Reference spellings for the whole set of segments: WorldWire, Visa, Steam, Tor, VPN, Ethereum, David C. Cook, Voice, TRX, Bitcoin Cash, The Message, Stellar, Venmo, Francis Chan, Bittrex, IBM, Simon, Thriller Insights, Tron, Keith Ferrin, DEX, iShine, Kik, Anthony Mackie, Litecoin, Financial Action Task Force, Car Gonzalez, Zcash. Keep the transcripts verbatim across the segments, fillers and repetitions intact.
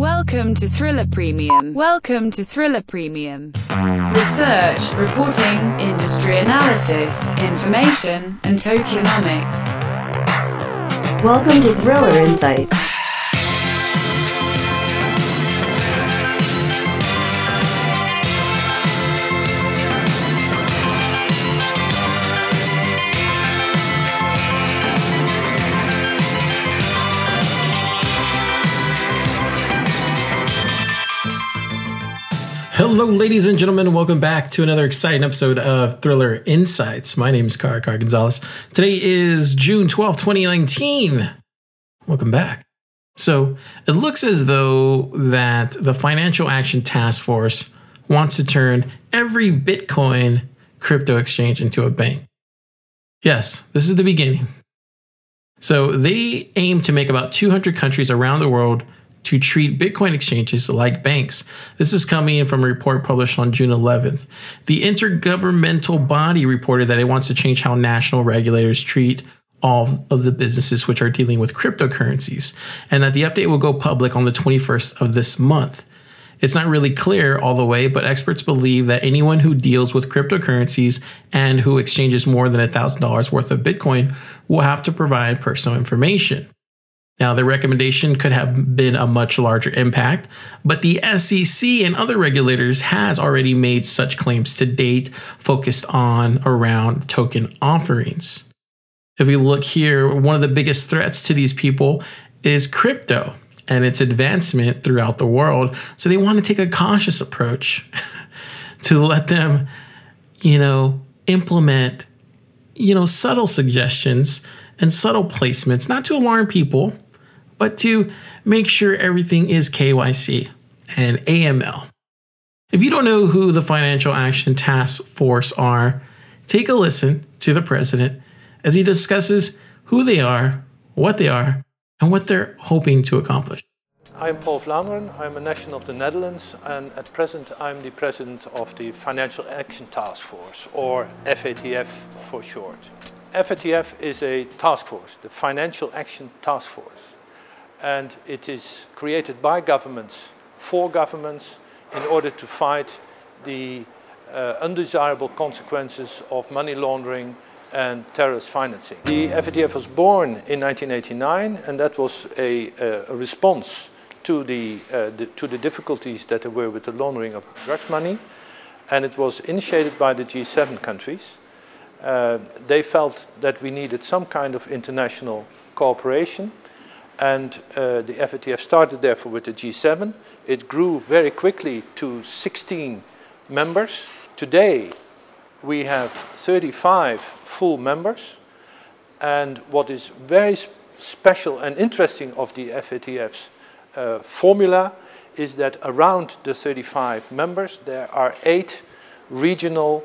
Welcome to Thriller Premium. Welcome to Thriller Premium. Research, reporting, industry analysis, information, and tokenomics. Welcome to Thriller Insights. Hello, ladies and gentlemen, and welcome back to another exciting episode of Thriller Insights. My name is Car, Car Gonzalez. Today is June twelfth, twenty nineteen. Welcome back. So it looks as though that the Financial Action Task Force wants to turn every Bitcoin crypto exchange into a bank. Yes, this is the beginning. So they aim to make about two hundred countries around the world to treat Bitcoin exchanges like banks. This is coming from a report published on June eleventh. The intergovernmental body reported that it wants to change how national regulators treat all of the businesses which are dealing with cryptocurrencies, and that the update will go public on the twenty-first of this month. It's not really clear all the way, but experts believe that anyone who deals with cryptocurrencies and who exchanges more than one thousand dollars worth of Bitcoin will have to provide personal information. Now, the recommendation could have been a much larger impact, but the S E C and other regulators has already made such claims to date, focused on around token offerings. If we look here, one of the biggest threats to these people is crypto and its advancement throughout the world. So they want to take a cautious approach to let them, you know, implement, you know, subtle suggestions and subtle placements, not to alarm people, but to make sure everything is K Y C and A M L. If you don't know who the Financial Action Task Force are, take a listen to the president as he discusses who they are, what they are, and what they're hoping to accomplish. I'm Paul Vlaanderen. I'm a national of the Netherlands, and at present I'm the president of the Financial Action Task Force, or F A T F for short. F A T F is a task force, the Financial Action Task Force, and it is created by governments for governments in order to fight the uh, undesirable consequences of money laundering and terrorist financing. The F A T F was born in nineteen eighty-nine, and that was a, a response to the, uh, the, to the difficulties that there were with the laundering of drugs money, and it was initiated by the G seven countries. Uh, they felt that we needed some kind of international cooperation, and uh, the F A T F started therefore with the G seven. It grew very quickly to sixteen members. Today we have thirty-five full members, and what is very sp- special and interesting of the F A T F's uh, formula is that around the thirty-five members there are eight regional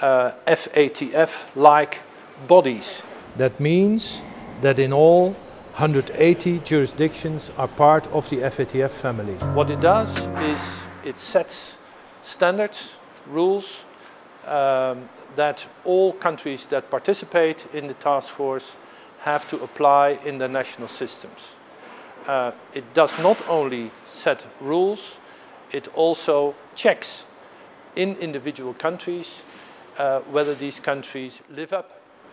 Uh, F A T F-like bodies. That means that in all, one hundred eighty jurisdictions are part of the F A T F family. What it does is it sets standards, rules, um, that all countries that participate in the task force have to apply in their national systems. Uh, it does not only set rules, it also checks in individual countries Uh, whether these countries live up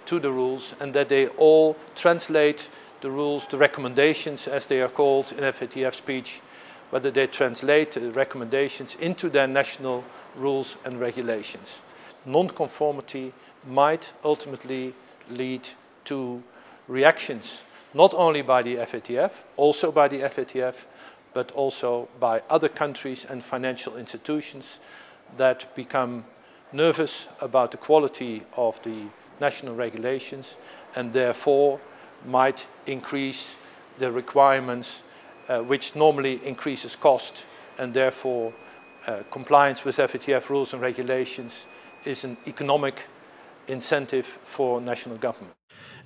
to the rules, and that they all translate the rules, the recommendations as they are called in F A T F speech, whether they translate the recommendations into their national rules and regulations. Non-conformity might ultimately lead to reactions, not only by the F A T F, also by the F A T F, but also by other countries and financial institutions that become nervous about the quality of the national regulations, and therefore might increase the requirements, uh, which normally increases cost, and therefore uh, compliance with F A T F rules and regulations is an economic incentive for national government.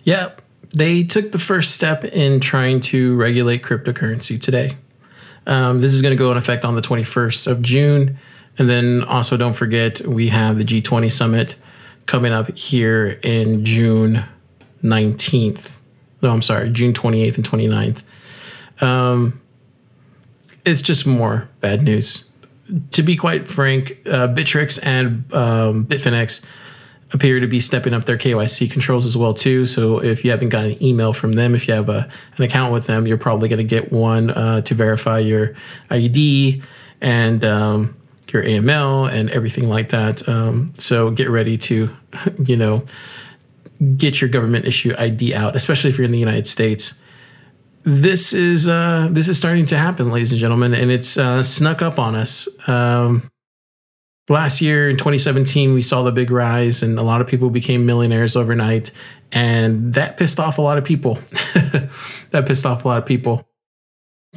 Yeah, they took the first step in trying to regulate cryptocurrency today. Um, this is going to go in effect on the twenty-first of June. And then also don't forget, we have the G twenty summit coming up here in June nineteenth. No, I'm sorry, June twenty-eighth and twenty-ninth. Um, it's just more bad news. To be quite frank, uh, Bittrex and um, Bitfinex appear to be stepping up their K Y C controls as well too. So if you haven't got an email from them, if you have a, an account with them, you're probably going to get one uh, to verify your I D and um, your A M L and everything like that. Um, so get ready to, you know, get your government issue I D out, especially if you're in the United States. This is uh, this is starting to happen, ladies and gentlemen, and it's uh, snuck up on us. Um, Last year in twenty seventeen, we saw the big rise and a lot of people became millionaires overnight. And that pissed off a lot of people. That pissed off a lot of people.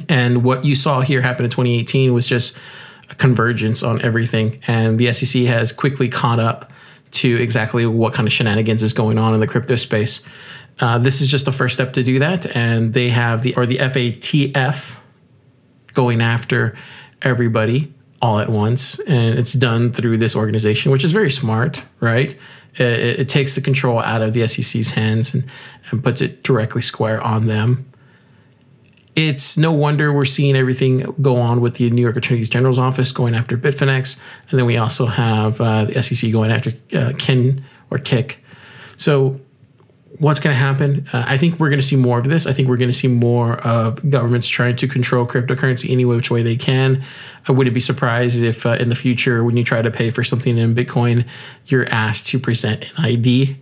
And what you saw here happen in twenty eighteen was just a convergence on everything. And the S E C has quickly caught up to exactly what kind of shenanigans is going on in the crypto space. Uh, this is just the first step to do that. And they have the, or the F A T F going after everybody all at once, and it's done through this organization, which is very smart, right? It, it takes the control out of the S E C's hands and, and puts it directly square on them. It's no wonder we're seeing everything go on with the New York Attorney General's office going after Bitfinex, and then we also have uh, the S E C going after uh, Kin or Kik. So what's going to happen? Uh, I think we're going to see more of this. I think we're going to see more of governments trying to control cryptocurrency any which way they can. I wouldn't be surprised if uh, in the future, when you try to pay for something in Bitcoin, you're asked to present an I D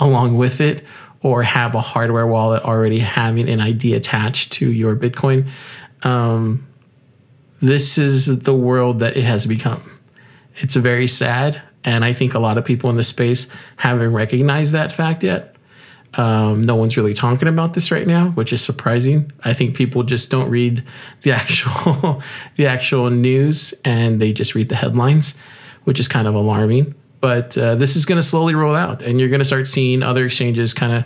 along with it, or have a hardware wallet already having an I D attached to your Bitcoin. Um, this is the world that it has become. It's very sad. And I think a lot of people in this space haven't recognized that fact yet. Um, no one's really talking about this right now, which is surprising. I think people just don't read the actual the actual news, and they just read the headlines, which is kind of alarming. But uh, this is going to slowly roll out, and you're going to start seeing other exchanges kind of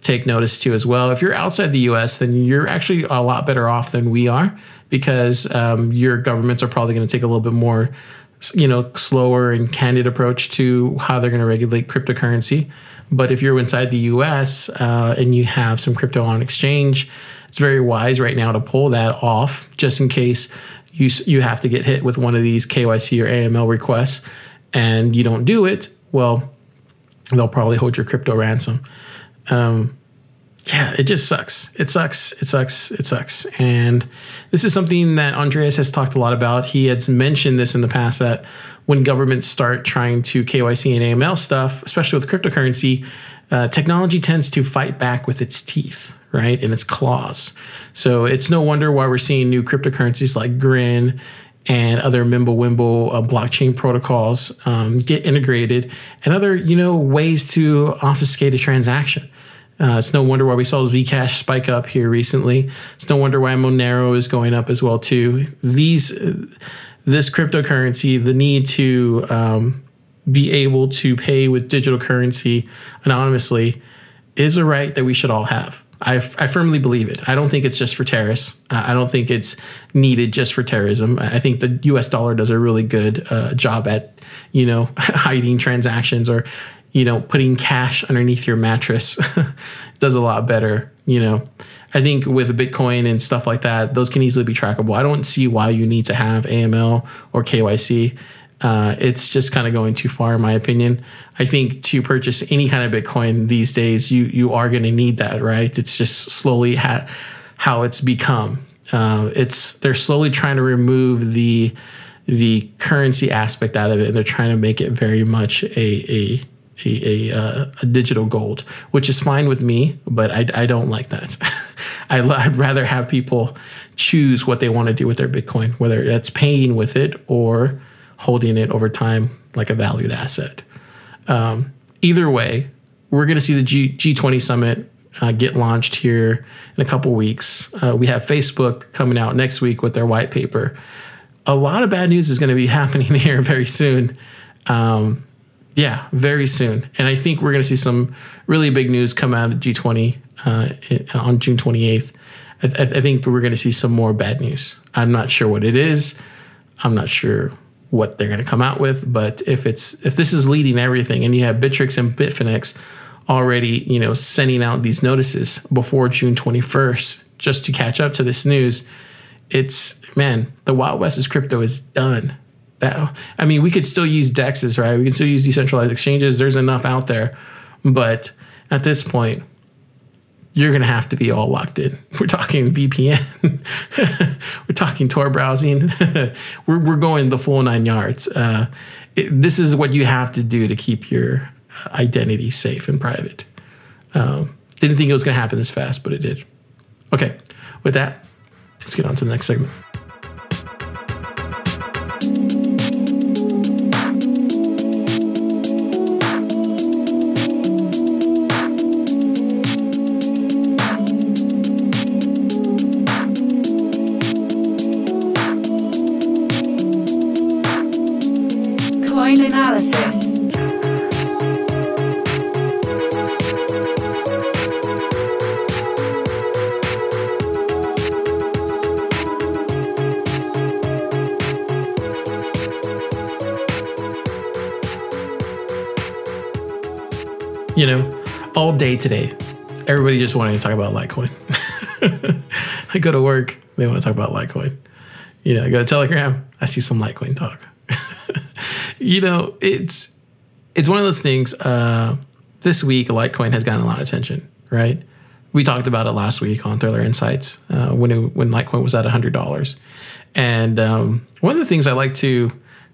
take notice too as well. If you're outside the U S, then you're actually a lot better off than we are, because um, your governments are probably going to take a little bit more, you know, slower and candid approach to how they're going to regulate cryptocurrency. But if you're inside the U S uh, and you have some crypto on exchange, it's very wise right now to pull that off just in case you you have to get hit with one of these K Y C or A M L requests and you don't do it. Well, they'll probably hold your crypto ransom. Um, yeah, it just sucks. It sucks. It sucks. It sucks. And this is something that Andreas has talked a lot about. He had mentioned this in the past, that when governments start trying to K Y C and A M L stuff, especially with cryptocurrency, uh, technology tends to fight back with its teeth, right? And its claws. So it's no wonder why we're seeing new cryptocurrencies like Grin and other Mimblewimble uh, blockchain protocols um, get integrated, and other, you know, ways to obfuscate a transaction. Uh, it's no wonder why we saw Zcash spike up here recently. It's no wonder why Monero is going up as well too. These... Uh, This cryptocurrency, the need to um, be able to pay with digital currency anonymously, is a right that we should all have. I, f- I firmly believe it. I don't think it's just for terrorists. Uh, I don't think it's needed just for terrorism. I think the U S dollar does a really good uh, job at, you know, hiding transactions, or, you know, putting cash underneath your mattress does a lot better, you know. I think with Bitcoin and stuff like that, those can easily be trackable. I don't see why you need to have A M L or K Y C. Uh, it's just kind of going too far, in my opinion. I think to purchase any kind of Bitcoin these days, you you are going to need that, right? It's just slowly ha- how it's become. Uh, it's they're slowly trying to remove the the currency aspect out of it, and they're trying to make it very much a a A, a, uh, a digital gold, which is fine with me, but I, I don't like that. I, I'd rather have people choose what they want to do with their Bitcoin, whether that's paying with it or holding it over time like a valued asset. Um, either way, we're going to see the G, G20 summit uh, get launched here in a couple weeks. Uh, we have Facebook coming out next week with their white paper. A lot of bad news is going to be happening here very soon. Um, Yeah, very soon. And I think we're going to see some really big news come out of G twenty uh, on June twenty-eighth. I, th- I think we're going to see some more bad news. I'm not sure what it is. I'm not sure what they're going to come out with. But if it's if this is leading everything, and you have Bittrex and Bitfinex already, you know, sending out these notices before June twenty-first just to catch up to this news, it's man, the Wild West is crypto is done. That, I mean, we could still use D E Xs, right? We can still use decentralized exchanges. There's enough out there. But at this point, you're going to have to be all locked in. We're talking V P N. We're talking Tor browsing. we're, we're going the full nine yards. Uh, it, this is what you have to do to keep your identity safe and private. Um, didn't think it was going to happen this fast, but it did. Okay, with that, let's get on to the next segment. You know, all day today, everybody just wanted to talk about Litecoin. I go to work, they want to talk about Litecoin. You know, I go to Telegram, I see some Litecoin talk. You know, it's it's one of those things. Uh, this week, Litecoin has gotten a lot of attention, right? We talked about it last week on Thriller Insights uh, when it, when Litecoin was at one hundred dollars. And um, one of the things I like to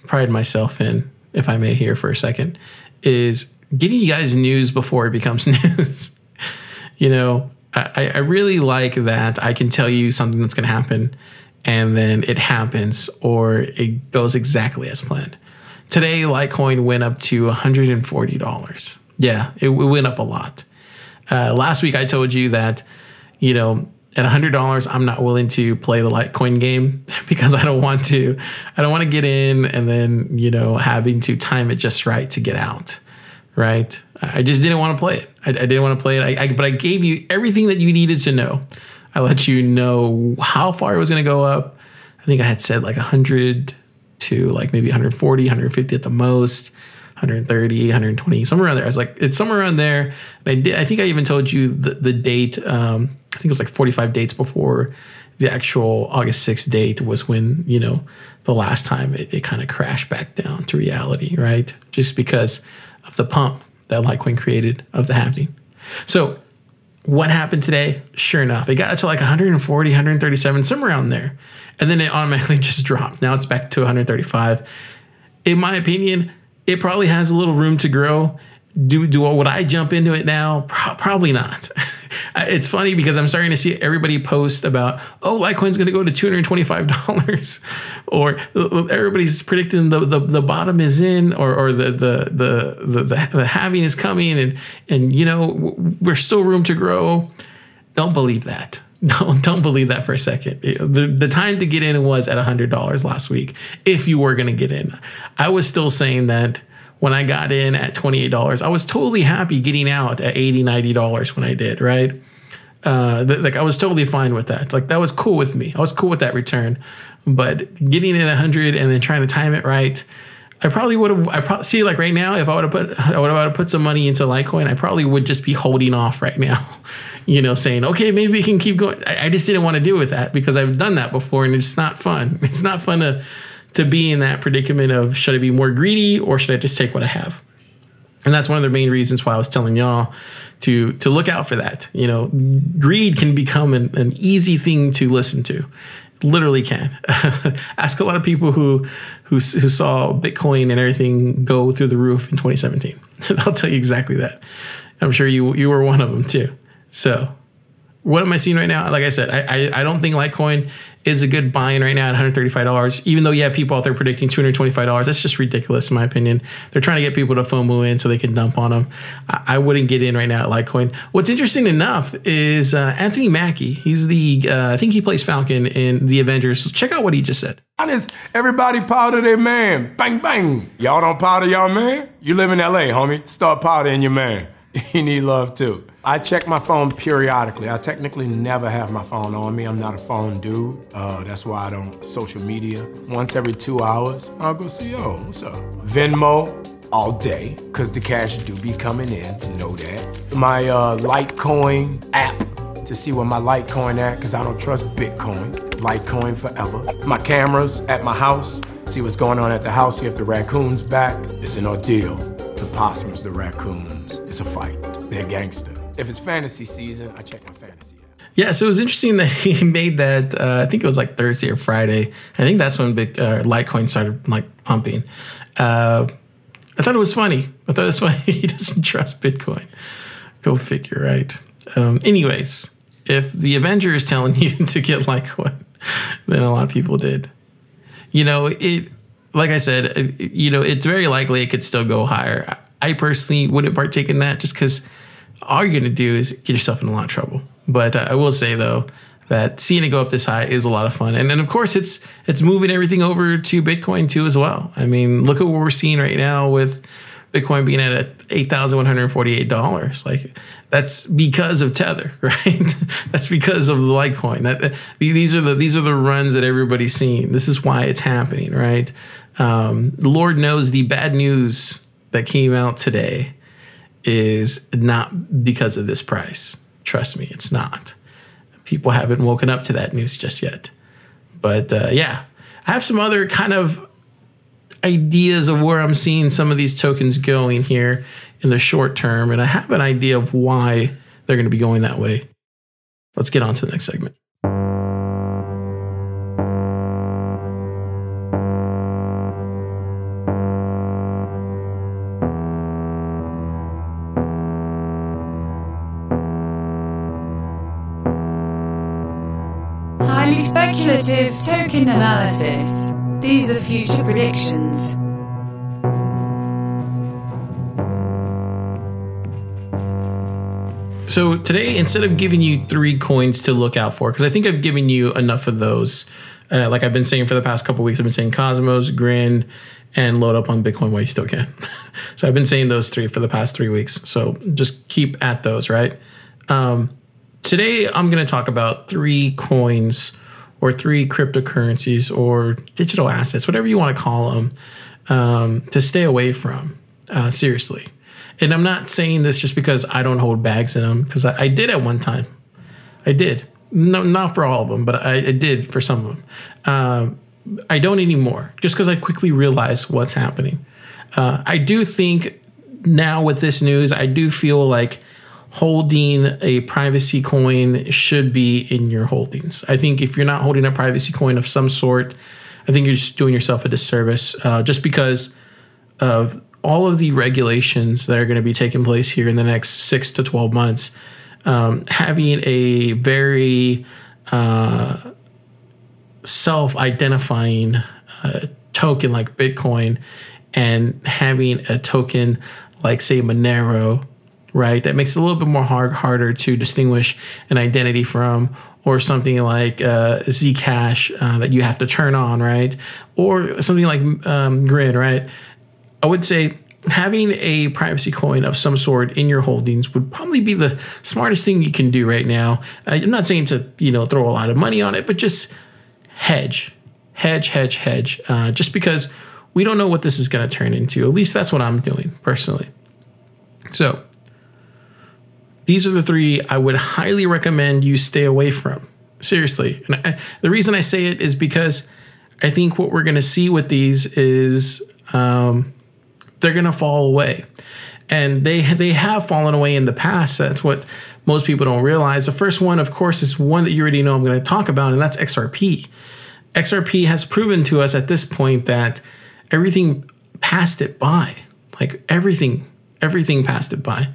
pride myself in, if I may here for a second, is getting you guys news before it becomes news. You know, I, I really like that I can tell you something that's going to happen and then it happens or it goes exactly as planned. Today, Litecoin went up to one hundred forty dollars. Yeah, it, it went up a lot. Uh, last week, I told you that, you know, at one hundred dollars, I'm not willing to play the Litecoin game because I don't want to. I don't want to get in and then, you know, having to time it just right to get out. Right. I just didn't want to play it. I, I didn't want to play it. I, I, but I gave you everything that you needed to know. I let you know how far it was going to go up. I think I had said like one hundred to like maybe one hundred forty, one hundred fifty at the most, one hundred thirty, one hundred twenty, somewhere around there. I was like, it's somewhere around there. And I did. I think I even told you the, the date. Um, I think it was like forty-five dates before the actual August sixth date was when, you know, the last time it, it kind of crashed back down to reality. Right. Just because of the pump that Litecoin created of the happening. So what happened today? Sure enough, it got up to like one hundred forty, one hundred thirty-seven, somewhere around there. And then it automatically just dropped. Now it's back to one hundred thirty-five. In my opinion, it probably has a little room to grow. Do, do would I jump into it now? Pro- probably not. It's funny because I'm starting to see everybody post about, oh, Litecoin's going to go to two hundred twenty-five dollars, or everybody's predicting the, the, the bottom is in, or or the the the the, the, the halving is coming, and and you know we're still room to grow. Don't believe that. Don't don't believe that for a second. The the time to get in was at one hundred dollars last week. If you were going to get in, I was still saying that. When I got in at twenty-eight dollars, I was totally happy getting out at eighty dollars, ninety dollars when I did, right? Uh, th- like I was totally fine with that. Like that was cool with me. I was cool with that return. But getting in at one hundred and then trying to time it right, I probably would have, I probably see like right now, if I would have put, I would have put some money into Litecoin, I probably would just be holding off right now, you know, saying, okay, maybe we can keep going. I, I just didn't want to deal with that because I've done that before and it's not fun. It's not fun to, to be in that predicament of should I be more greedy or should I just take what I have? And that's one of the main reasons why I was telling y'all to to look out for that. You know, greed can become an, an easy thing to listen to. It literally can. Ask a lot of people who, who who saw Bitcoin and everything go through the roof in twenty seventeen. They'll tell you exactly that. I'm sure you you were one of them too. So what am I seeing right now? Like I said, I I, I don't think Litecoin is a good buy-in right now at one hundred thirty-five dollars, even though you have people out there predicting two hundred twenty-five dollars. That's just ridiculous, in my opinion. They're trying to get people to FOMO in so they can dump on them. I, I wouldn't get in right now at Litecoin. What's interesting enough is uh, Anthony Mackie. He's the, uh, I think he plays Falcon in The Avengers. So check out what he just said. Honest, everybody powder their man. Bang, bang. Y'all don't powder y'all man? You live in L A, homie. Start powdering your man. You need love, too. I check my phone periodically. I technically never have my phone on me. I'm not a phone dude. Uh, that's why I don't social media. Once every two hours, I'll go see, yo, what's up? Venmo all day, because the cash do be coming in, know that. My uh, Litecoin app to see where my Litecoin at, because I don't trust Bitcoin. Litecoin forever. My camera's at my house. See what's going on at the house, see if the raccoon's back. It's an ordeal. The possums, the raccoons. It's a fight. They're gangster. If it's fantasy season, I check my fantasy app. Yeah, so it was interesting that he made that, uh, I think it was like Thursday or Friday. I think that's when Big, uh, Litecoin started like pumping. Uh, I thought it was funny. I thought that's why he doesn't trust Bitcoin. Go figure, right? Um, anyways, if the Avenger is telling you to get Litecoin, then a lot of people did. You know, it. Like I said, it, you know, it's very likely it could still go higher. I personally wouldn't partake in that just because all you're going to do is get yourself in a lot of trouble. But I will say, though, that seeing it go up this high is a lot of fun. And then, of course, it's it's moving everything over to Bitcoin, too, as well. I mean, look at what we're seeing right now with Bitcoin being at eight thousand one hundred forty-eight dollars. Like, that's because of Tether, right? That's because of the Litecoin. That these are the these are the runs that everybody's seeing. This is why it's happening, right? Um, Lord knows the bad news that came out today is not because of this price. Trust me, it's not. People haven't woken up to that news just yet. But uh, yeah, I have some other kind of ideas of where I'm seeing some of these tokens going here in the short term, and I have an idea of why they're going to be going that way. Let's get on to the next segment. Highly speculative token analysis. These are future predictions. So today, instead of giving you three coins to look out for, because I think I've given you enough of those, uh, like I've been saying for the past couple of weeks, I've been saying Cosmos, Grin, and load up on Bitcoin while you still can. So I've been saying those three for the past three weeks. So just keep at those, right? Um, today, I'm going to talk about three coins or three cryptocurrencies or digital assets, whatever you want to call them, um, to stay away from, uh, seriously. And I'm not saying this just because I don't hold bags in them, because I, I did at one time. I did. No, not for all of them, but I, I did for some of them. Uh, I don't anymore, just because I quickly realized what's happening. Uh, I do think now with this news, I do feel like holding a privacy coin should be in your holdings. I think if you're not holding a privacy coin of some sort, I think you're just doing yourself a disservice, uh, just because of all of the regulations that are going to be taking place here in the next six to twelve months. Um, having a very uh, self-identifying uh, token like Bitcoin and having a token like, say, Monero, right? That makes it a little bit more hard, harder to distinguish an identity from, or something like uh, Zcash uh, that you have to turn on, right? Or something like um, Grin, right? I would say having a privacy coin of some sort in your holdings would probably be the smartest thing you can do right now. Uh, I'm not saying to, you know, throw a lot of money on it, but just hedge, hedge, hedge, hedge, uh, just because we don't know what this is going to turn into. At least that's what I'm doing personally. So these are the three I would highly recommend you stay away from. Seriously. And I, the reason I say it is because I think what we're going to see with these is um, they're going to fall away. And they they have fallen away in the past. That's what most people don't realize. The first one, of course, is one that you already know I'm going to talk about, and that's X R P. X R P has proven to us at this point that everything passed it by. Like everything, everything passed it by.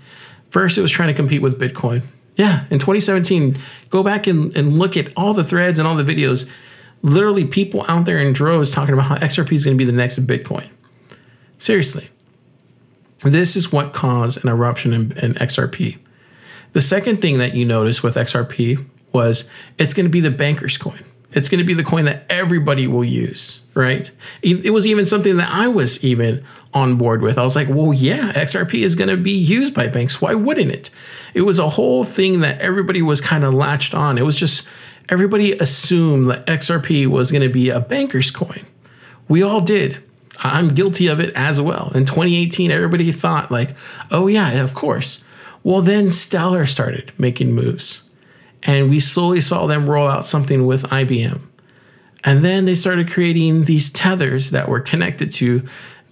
First, it was trying to compete with Bitcoin. Yeah, in twenty seventeen, go back and, and look at all the threads and all the videos. Literally, people out there in droves talking about how X R P is going to be the next Bitcoin. Seriously. This is what caused an eruption in, in X R P. The second thing that you noticed with X R P was it's going to be the banker's coin. It's going to be the coin that everybody will use, right? It was even something that I was even on board with. I was like, well, yeah, X R P is going to be used by banks. Why wouldn't it? It was a whole thing that everybody was kind of latched on. It was just everybody assumed that X R P was going to be a banker's coin. We all did. I'm guilty of it as well. In twenty eighteen, everybody thought like, oh, yeah, of course. Well, then Stellar started making moves. And we slowly saw them roll out something with I B M. And then they started creating these tethers that were connected to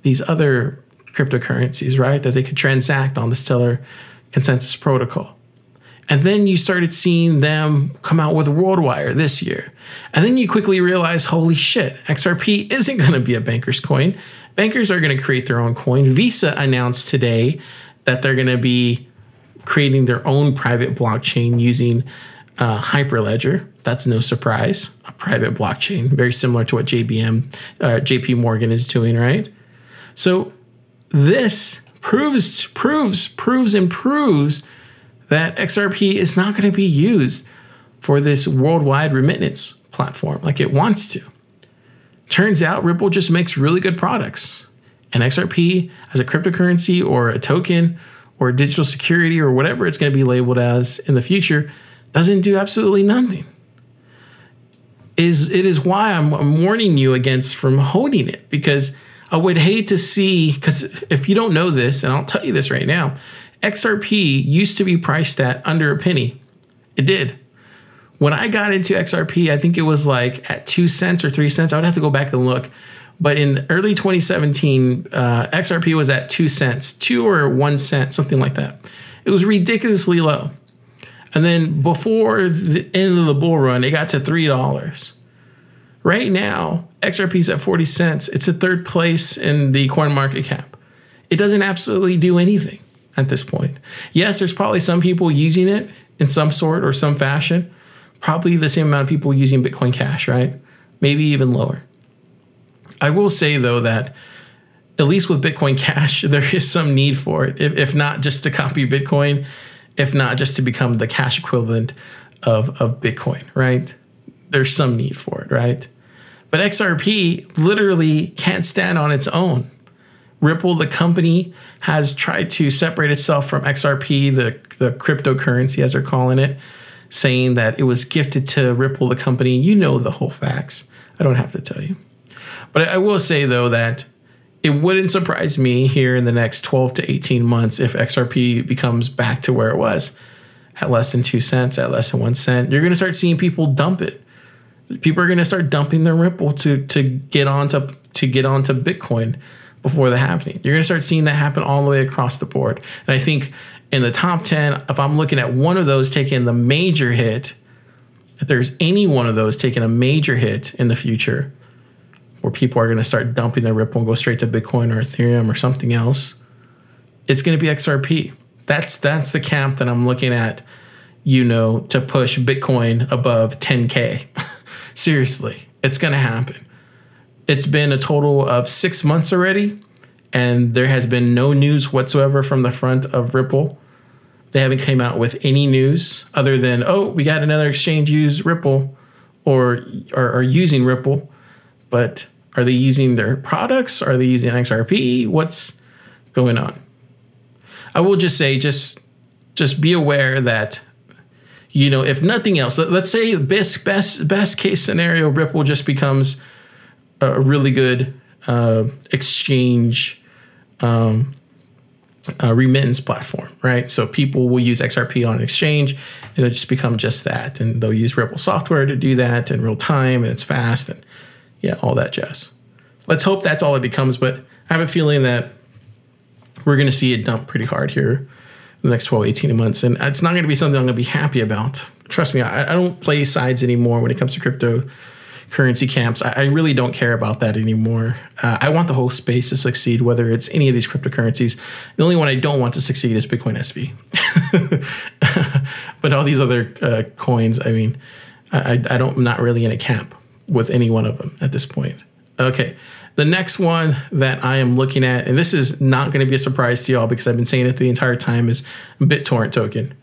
these other cryptocurrencies, right? That they could transact on the Stellar consensus protocol. And then you started seeing them come out with WorldWire this year. And then you quickly realize, holy shit, X R P isn't going to be a banker's coin. Bankers are going to create their own coin. Visa announced today that they're going to be creating their own private blockchain using uh, Hyperledger. That's no surprise. A private blockchain, very similar to what J P M, uh, J P Morgan is doing, right? So this proves, proves, proves, and proves that X R P is not going to be used for this worldwide remittance platform like it wants to. Turns out Ripple just makes really good products. And X R P as a cryptocurrency or a token or a digital security or whatever it's going to be labeled as in the future doesn't do absolutely nothing. It is, it is why I'm, I'm warning you against from holding it, because I would hate to see, because if you don't know this, and I'll tell you this right now, X R P used to be priced at under a penny. It did. When I got into X R P, I think it was like at two cents or three cents. I would have to go back and look. But in early twenty seventeen, uh, X R P was at two cents, two or one cent, something like that. It was ridiculously low. And then before the end of the bull run, it got to three dollars. Right now, X R P is at forty cents. It's at third place in the coin market cap. It doesn't absolutely do anything at this point. Yes, there's probably some people using it in some sort or some fashion. Probably the same amount of people using Bitcoin Cash, right? Maybe even lower. I will say, though, that at least with Bitcoin Cash, there is some need for it, if, if not just to copy Bitcoin, if not just to become the cash equivalent of, of Bitcoin, right? There's some need for it, right? But X R P literally can't stand on its own. Ripple, the company, has tried to separate itself from X R P, the, the cryptocurrency, as they're calling it, saying that it was gifted to Ripple, the company. You know the whole facts. I don't have to tell you. But I will say, though, that it wouldn't surprise me here in the next twelve to eighteen months if X R P becomes back to where it was, at less than two cents, at less than one cent. You're going to start seeing people dump it. People are going to start dumping their Ripple to to get onto to get onto Bitcoin before the halving. You're going to start seeing that happen all the way across the board. And I think in the top ten, if I'm looking at one of those taking the major hit, if there's any one of those taking a major hit in the future where people are going to start dumping their Ripple and go straight to Bitcoin or Ethereum or something else, it's going to be X R P. That's that's the camp that I'm looking at, you know, to push Bitcoin above ten K. Seriously, it's going to happen. It's been a total of six months already, and there has been no news whatsoever from the front of Ripple. They haven't came out with any news other than, oh, we got another exchange use Ripple or are using Ripple. But are they using their products? Are they using X R P? What's going on? I will just say, just just be aware that, you know, if nothing else, let's say best best best case scenario, Ripple just becomes a really good uh, exchange um, uh, remittance platform, right? So people will use X R P on an exchange, and it'll just become just that. And they'll use Ripple software to do that in real time, and it's fast, and yeah, all that jazz. Let's hope that's all it becomes, but I have a feeling that we're going to see it dump pretty hard here in the next twelve, eighteen months, and it's not going to be something I'm going to be happy about. Trust me, I, I don't play sides anymore when it comes to crypto currency camps. I, I really don't care about that anymore. Uh, I want the whole space to succeed, whether it's any of these cryptocurrencies. The only one I don't want to succeed is Bitcoin S V. But all these other uh, coins, I mean, I, I don't, I'm not really in a camp with any one of them at this point. Okay, the next one that I am looking at, and this is not going to be a surprise to y'all because I've been saying it the entire time, is BitTorrent token.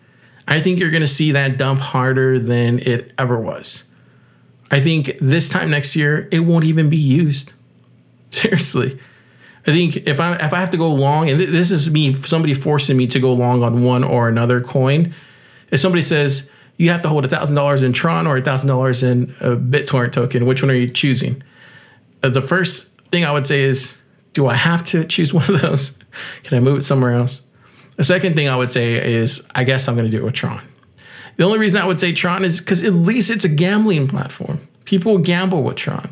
I think you're going to see that dump harder than it ever was. I think this time next year, it won't even be used. Seriously. I think if I if I have to go long, and this is me, somebody forcing me to go long on one or another coin. If somebody says you have to hold one thousand dollars in Tron or one thousand dollars in a BitTorrent token, which one are you choosing? The first thing I would say is, do I have to choose one of those? Can I move it somewhere else? The second thing I would say is, I guess I'm going to do it with Tron. The only reason I would say Tron is because at least it's a gambling platform. People gamble with Tron.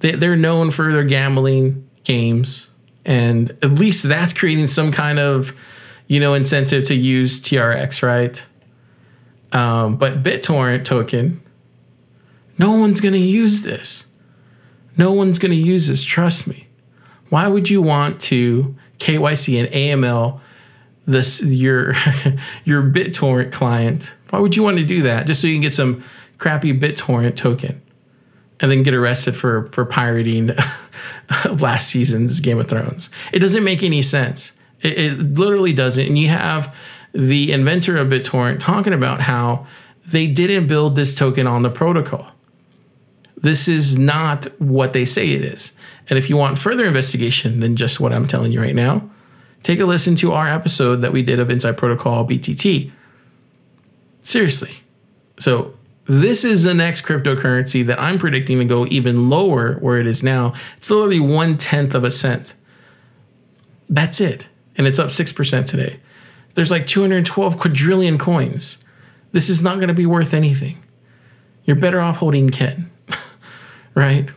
They, they're known for their gambling games, and at least that's creating some kind of, you know, incentive to use T R X, right? Um, but BitTorrent token, no one's going to use this. No one's going to use this, trust me. Why would you want to K Y C and A M L this your your BitTorrent client? Why would you want to do that? Just so you can get some crappy BitTorrent token and then get arrested for, for pirating last season's Game of Thrones. It doesn't make any sense. It, it literally doesn't. And you have the inventor of BitTorrent talking about how they didn't build this token on the protocol. This is not what they say it is. And if you want further investigation than just what I'm telling you right now, take a listen to our episode that we did of Inside Protocol B T T. Seriously. So this is the next cryptocurrency that I'm predicting to go even lower where it is now. It's literally one-tenth of a cent. That's it. And it's up six percent today. There's like two hundred twelve quadrillion coins. This is not going to be worth anything. You're better off holding Kin, right?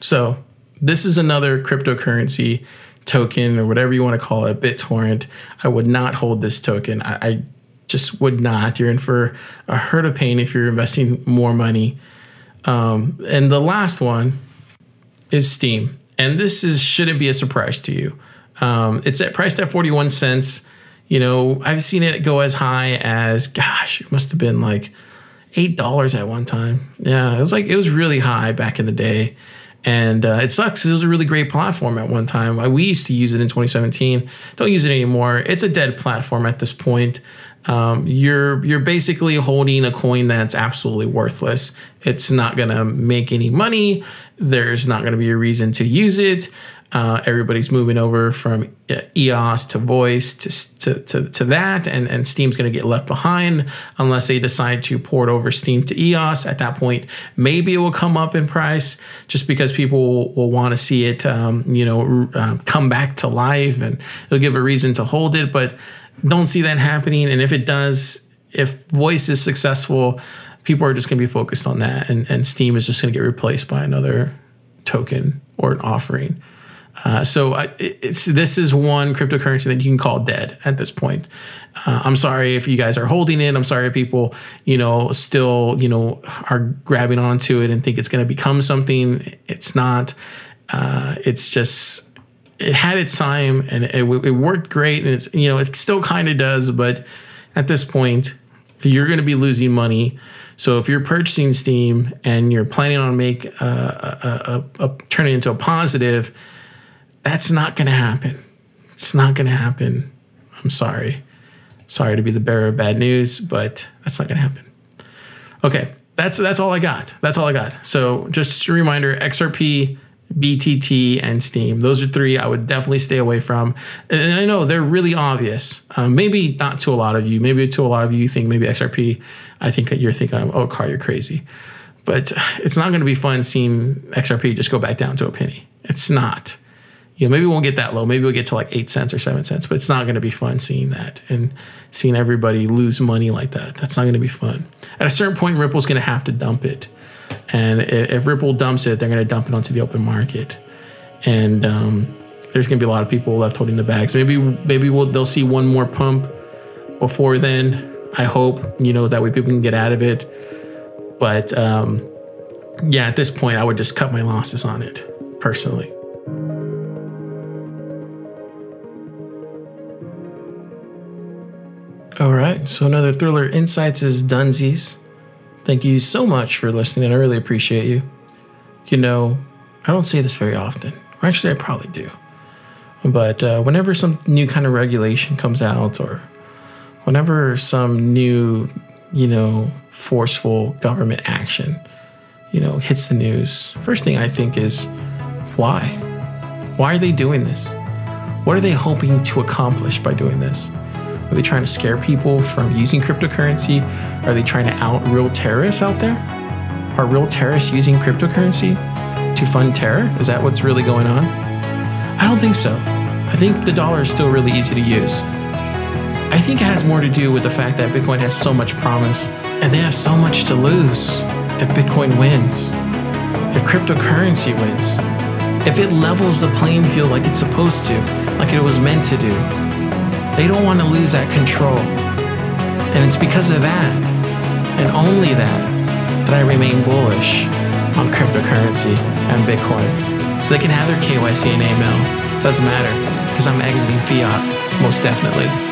So this is another cryptocurrency token or whatever you want to call it, BitTorrent. I would not hold this token. I, I just would not. You're in for a hurt of pain if you're investing more money. Um, and the last one is Steam. And this is shouldn't be a surprise to you. Um, it's at priced at forty-one cents. You know, I've seen it go as high as, gosh, it must have been like eight dollars at one time. Yeah, it was like it was really high back in the day. And uh, it sucks because it was a really great platform at one time. We used to use it in twenty seventeen. Don't use it anymore. It's a dead platform at this point. Um, you're you're basically holding a coin that's absolutely worthless. It's not going to make any money. There's not going to be a reason to use it. Uh, everybody's moving over from E O S to Voice to to to, to that, and, and Steam's going to get left behind unless they decide to port over Steam to E O S. At that point, maybe it will come up in price just because people will, will want to see it, um, you know, uh, come back to life, and it'll give a reason to hold it. But don't see that happening. And if it does, if Voice is successful, people are just going to be focused on that, and and Steam is just going to get replaced by another token or an offering. Uh, so I, it's this is one cryptocurrency that you can call dead at this point. Uh, I'm sorry if you guys are holding it. I'm sorry if people, you know, still, you know, are grabbing onto it and think it's going to become something. It's not. Uh, it's just it had its time and it, it worked great. And it's, you know, it still kind of does. But at this point, you're going to be losing money. So if you're purchasing Steam and you're planning on make uh, a, a, a turn it into a positive, that's not going to happen. It's not going to happen. I'm sorry. Sorry to be the bearer of bad news, but that's not going to happen. Okay, that's that's all I got. That's all I got. So just a reminder, X R P, B T T, and Steam. Those are three I would definitely stay away from. And I know they're really obvious. Um, maybe not to a lot of you. Maybe to a lot of you, you think maybe X R P, I think you're thinking, oh, Car, you're crazy. But it's not going to be fun seeing X R P just go back down to a penny. It's not. You know, maybe we won't get that low. Maybe we'll get to like eight cents or seven cents, but it's not going to be fun seeing that and seeing everybody lose money like that. That's not going to be fun. At a certain point, Ripple's going to have to dump it. And if Ripple dumps it, they're going to dump it onto the open market. And um, there's going to be a lot of people left holding the bags. Maybe maybe we'll, they'll see one more pump before then. I hope, you know, that way people can get out of it. But um, yeah, at this point, I would just cut my losses on it personally. All right, so another Thriller Insights is Dunsies. Thank you so much for listening. I really appreciate you. You know, I don't say this very often. Or actually, I probably do. But uh, whenever some new kind of regulation comes out or whenever some new, you know, forceful government action, you know, hits the news, first thing I think is, why? Why are they doing this? What are they hoping to accomplish by doing this? Are they trying to scare people from using cryptocurrency? Are they trying to out real terrorists out there? Are real terrorists using cryptocurrency to fund terror? Is that what's really going on? I don't think so. I think the dollar is still really easy to use. I think it has more to do with the fact that Bitcoin has so much promise and they have so much to lose. if Bitcoin wins, if cryptocurrency wins, if it levels the playing field like it's supposed to, like it was meant to do. They don't want to lose that control. And it's because of that, and only that, that I remain bullish on cryptocurrency and Bitcoin. So they can have their K Y C and A M L. Doesn't matter, because I'm exiting fiat, most definitely.